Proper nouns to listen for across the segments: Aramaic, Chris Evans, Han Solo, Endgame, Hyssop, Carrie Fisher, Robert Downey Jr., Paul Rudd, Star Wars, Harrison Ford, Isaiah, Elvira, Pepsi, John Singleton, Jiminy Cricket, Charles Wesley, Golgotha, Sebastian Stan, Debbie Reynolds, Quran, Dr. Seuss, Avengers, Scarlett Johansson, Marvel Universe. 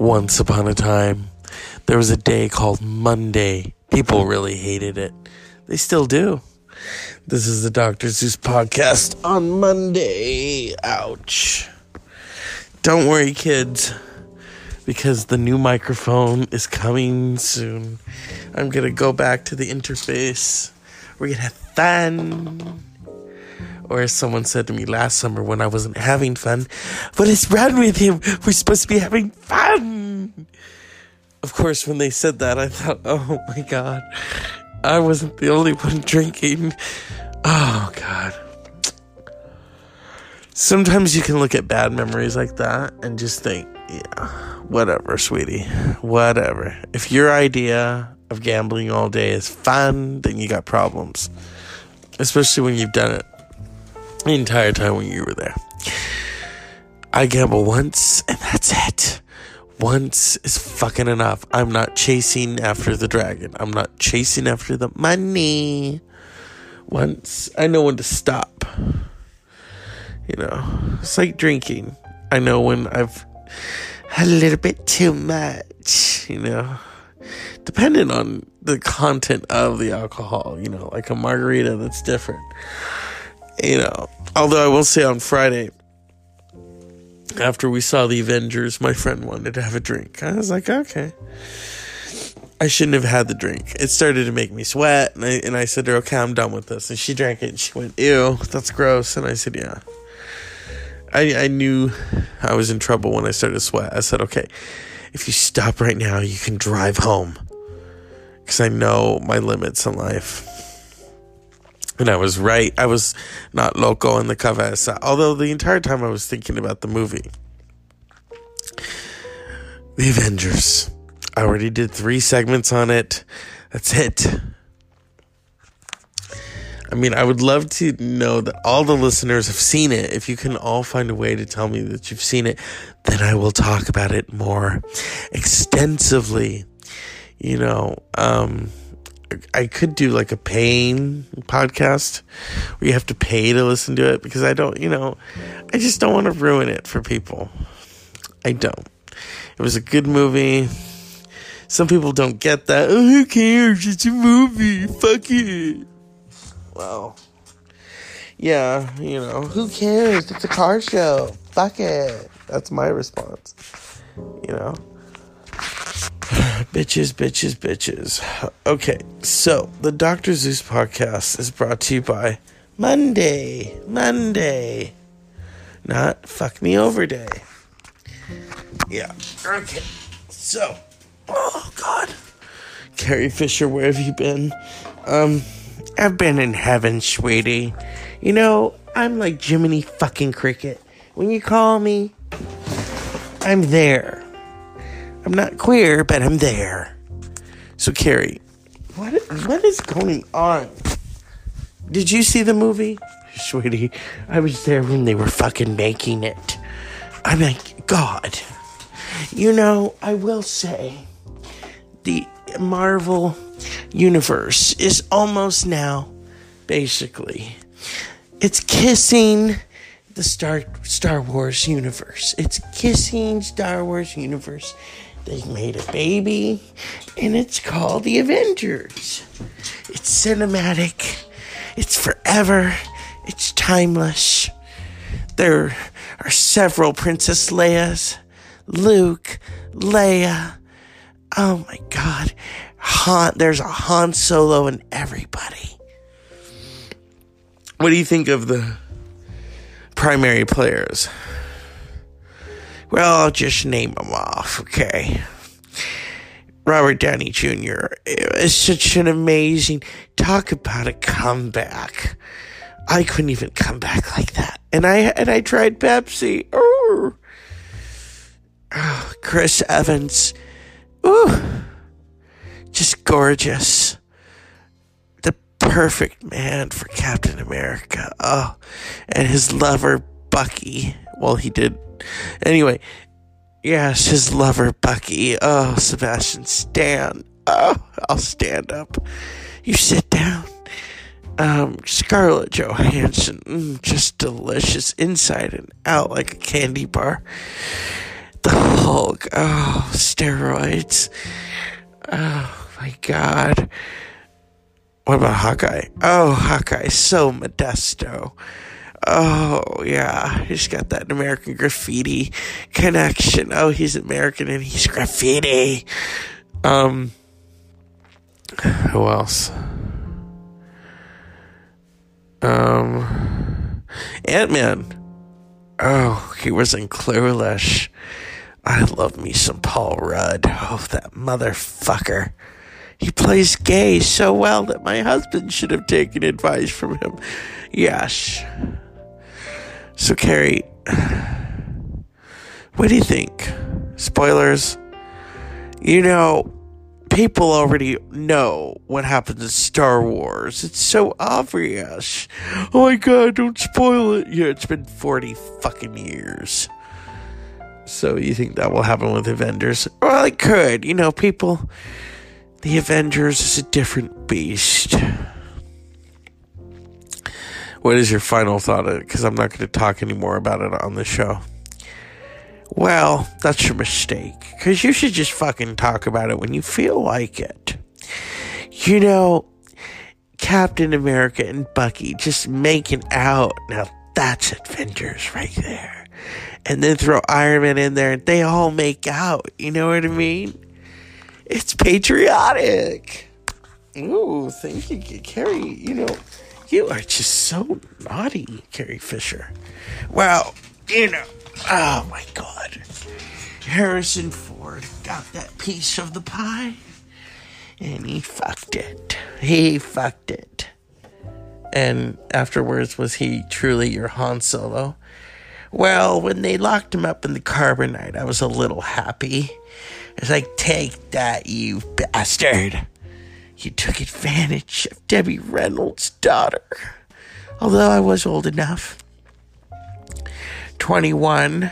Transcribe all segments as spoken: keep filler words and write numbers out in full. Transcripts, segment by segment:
Once upon a time, there was a day called Monday. People really hated it. They still do. This is the Doctor Seuss podcast on Monday. Ouch. Don't worry, kids, because the new microphone is coming soon. I'm going to go back to the interface. We're going to have fun. Or as someone said to me last summer when I wasn't having fun, what is wrong with him? We're supposed to be having fun. Of course, when they said that, I thought, oh my God, I wasn't the only one drinking. Oh God. Sometimes you can look at bad memories like that and just think, yeah, whatever, sweetie, whatever. If your idea of gambling all day is fun, then you got problems, especially when you've done it the entire time when you were there. I gamble once, and that's it. Once is fucking enough. I'm not chasing after the dragon. I'm not chasing after the money. Once, I know when to stop. You know, it's like drinking. I know when I've had a little bit too much, you know. Depending on the content of the alcohol, you know, like a margarita, that's different. You know, although I will say on Friday, after we saw the Avengers, my friend wanted to have a drink. I was like, okay. I shouldn't have had the drink. It started to make me sweat, and I, and I said to her, okay, I'm done with this. And she drank it, and she went, ew, that's gross. And I said, yeah. I, I knew I was in trouble when I started to sweat. I said, okay, if you stop right now, you can drive home. Because I know my limits in life. And I was right. I was not loco in the cabeza. Although the entire time I was thinking about the movie. The Avengers. I already did three segments on it. That's it. I mean, I would love to know that all the listeners have seen it. If you can all find a way to tell me that you've seen it, then I will talk about it more extensively. You know, um... I could do like a paying podcast where you have to pay to listen to it, because I don't, you know, I just don't want to ruin it for people. I don't. It was a good movie. Some people don't get that. Oh, who cares? It's a movie. Fuck it. Well, yeah, you know, who cares? It's a car show. Fuck it. That's my response. You know? Bitches, bitches, bitches. Okay, so the Doctor Seuss podcast is brought to you by Monday, Monday, not Fuck Me Over Day. Yeah, okay, so, oh God, Carrie Fisher, where have you been? Um, I've been in heaven, sweetie. You know, I'm like Jiminy fucking Cricket. When you call me, I'm there. I'm not queer, but I'm there. So, Carrie, what what is going on? Did you see the movie? Sweetie, I was there when they were fucking making it. I'm like, God. You know, I will say, the Marvel Universe is almost now, basically, it's kissing the Star, Star Wars universe. It's kissing Star Wars universe. They made a baby, and it's called the Avengers. It's cinematic. It's forever. It's timeless. There are several Princess Leias, Luke, Leia. Oh my God, Han. There's a Han Solo in everybody. What do you think of the primary players? Well, I'll just name them off, okay? Robert Downey Junior is such an amazing... Talk about a comeback. I couldn't even come back like that. And I and I tried Pepsi. Oh, oh Chris Evans. Ooh. Just gorgeous. The perfect man for Captain America. Oh, and his lover, Bucky. Well, he did... Anyway, yes, his lover, Bucky. Oh, Sebastian Stan. Oh, I'll stand up. You sit down. Um, Scarlett Johansson. Mm, just delicious. Inside and out like a candy bar. the Hulk. Oh, steroids. Oh, my God. What about Hawkeye? Oh, Hawkeye, so Modesto. Oh, yeah, he's got that American Graffiti connection. Oh, he's American and he's graffiti. Um, who else? Um, Ant-Man. Oh, he was in Clueless. I love me some Paul Rudd. Oh, that motherfucker. He plays gay so well that my husband should have taken advice from him. Yes. So, Carrie, what do you think? Spoilers? You know, people already know what happens in Star Wars. It's so obvious. Oh my God, don't spoil it. Yeah, it's been forty fucking years. So, you think that will happen with Avengers? Well, it could. You know, people... The Avengers is a different beast. What is your final thought on it? Because I'm not going to talk anymore about it on the show. Well, that's your mistake. Because you should just fucking talk about it when you feel like it. You know, Captain America and Bucky just making out. Now, that's Avengers right there. And then throw Iron Man in there. And they all make out. You know what I mean? It's patriotic. Ooh, thank you, Carrie. You know, you are just so naughty, Carrie Fisher. Well, you know, oh my God. Harrison Ford got that piece of the pie, and he fucked it. He fucked it. And afterwards, was he truly your Han Solo? Well, when they locked him up in the carbonite, I was a little happy. It's like, take that, you bastard. You took advantage of Debbie Reynolds' daughter. Although I was old enough. twenty-one.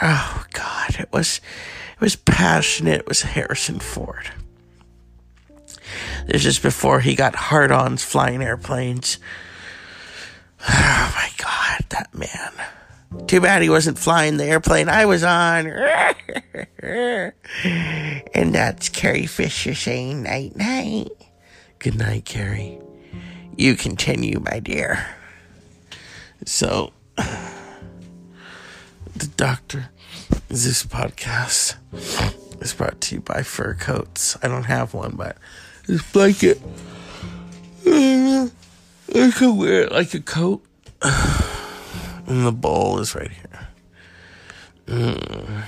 Oh, God. It was, it was passionate. It was Harrison Ford. This is before he got hard-ons flying airplanes. Oh, my God. That man. Too bad he wasn't flying the airplane I was on. And that's Carrie Fisher saying night-night. Good night, Carrie. You continue, my dear. So, the Doctor Seuss podcast is brought to you by fur coats. I don't have one, but this blanket. I could wear it like a coat. And the bowl is right here. Mm.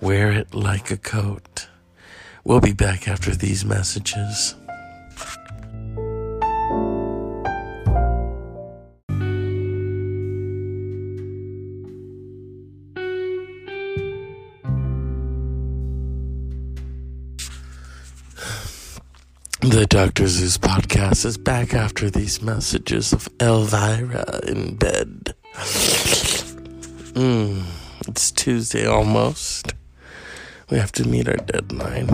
Wear it like a coat. We'll be back after these messages. The Doctor Seuss podcast is back after these messages of Elvira in bed. Mm, it's Tuesday almost. We have to meet our deadline.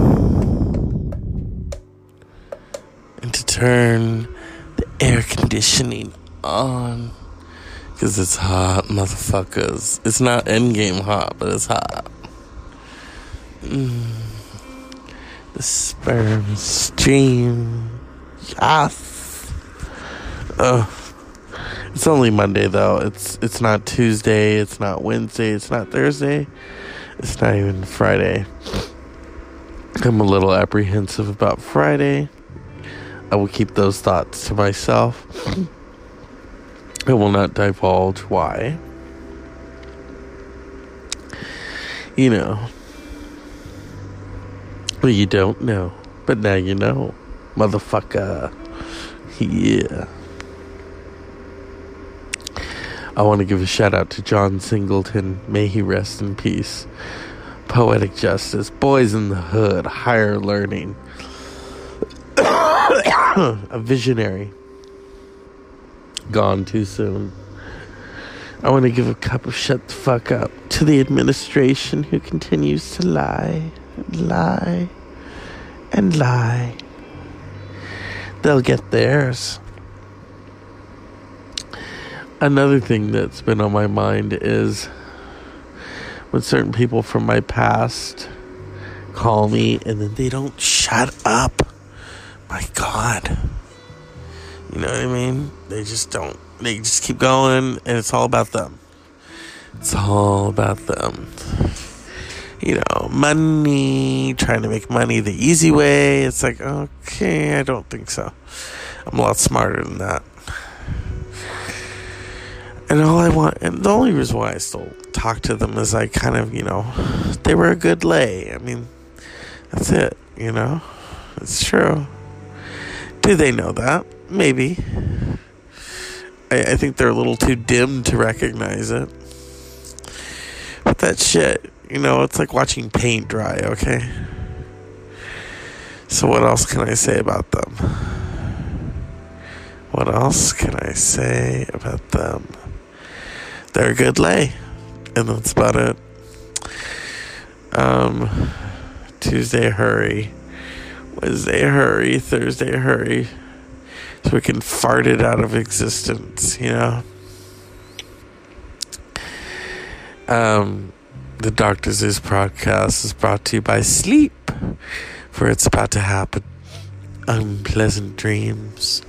And to turn the air conditioning on. Because it's hot, motherfuckers. It's not Endgame hot, but it's hot. Mm. The sperm stream. Yes. Oh, it's only Monday though. It's it's not Tuesday. It's not Wednesday. It's not Thursday. It's not even Friday. I'm a little apprehensive about Friday. I will keep those thoughts to myself. I will not divulge why. You know. Well, you don't know, but now you know, motherfucker. Yeah. I want to give a shout out to John Singleton. May he rest in peace. Poetic justice. Boys in the Hood. Higher learning. A visionary. Gone too soon. I want to give a cup of shut the fuck up to the administration who continues to lie. Lie and lie. They'll get theirs. Another thing that's been on my mind is when certain people from my past call me and then they don't shut up. My God. You know what I mean? They just don't. They just keep going, and it's all about them. It's all about them. You know, money, trying to make money the easy way. It's like, okay, I don't think so. I'm a lot smarter than that. And all I want, and the only reason why I still talk to them is I kind of, you know, they were a good lay. I mean, that's it, you know? It's true. Do they know that? Maybe. I, I think they're a little too dim to recognize it. But that shit, you know, it's like watching paint dry, okay? So what else can I say about them? What else can I say about them? They're a good lay. And that's about it. Um, Tuesday, hurry. Wednesday, hurry. Thursday, hurry. So we can fart it out of existence, you know? Um, the Doctor Seuss podcast is brought to you by sleep, for it's about to happen. Unpleasant dreams.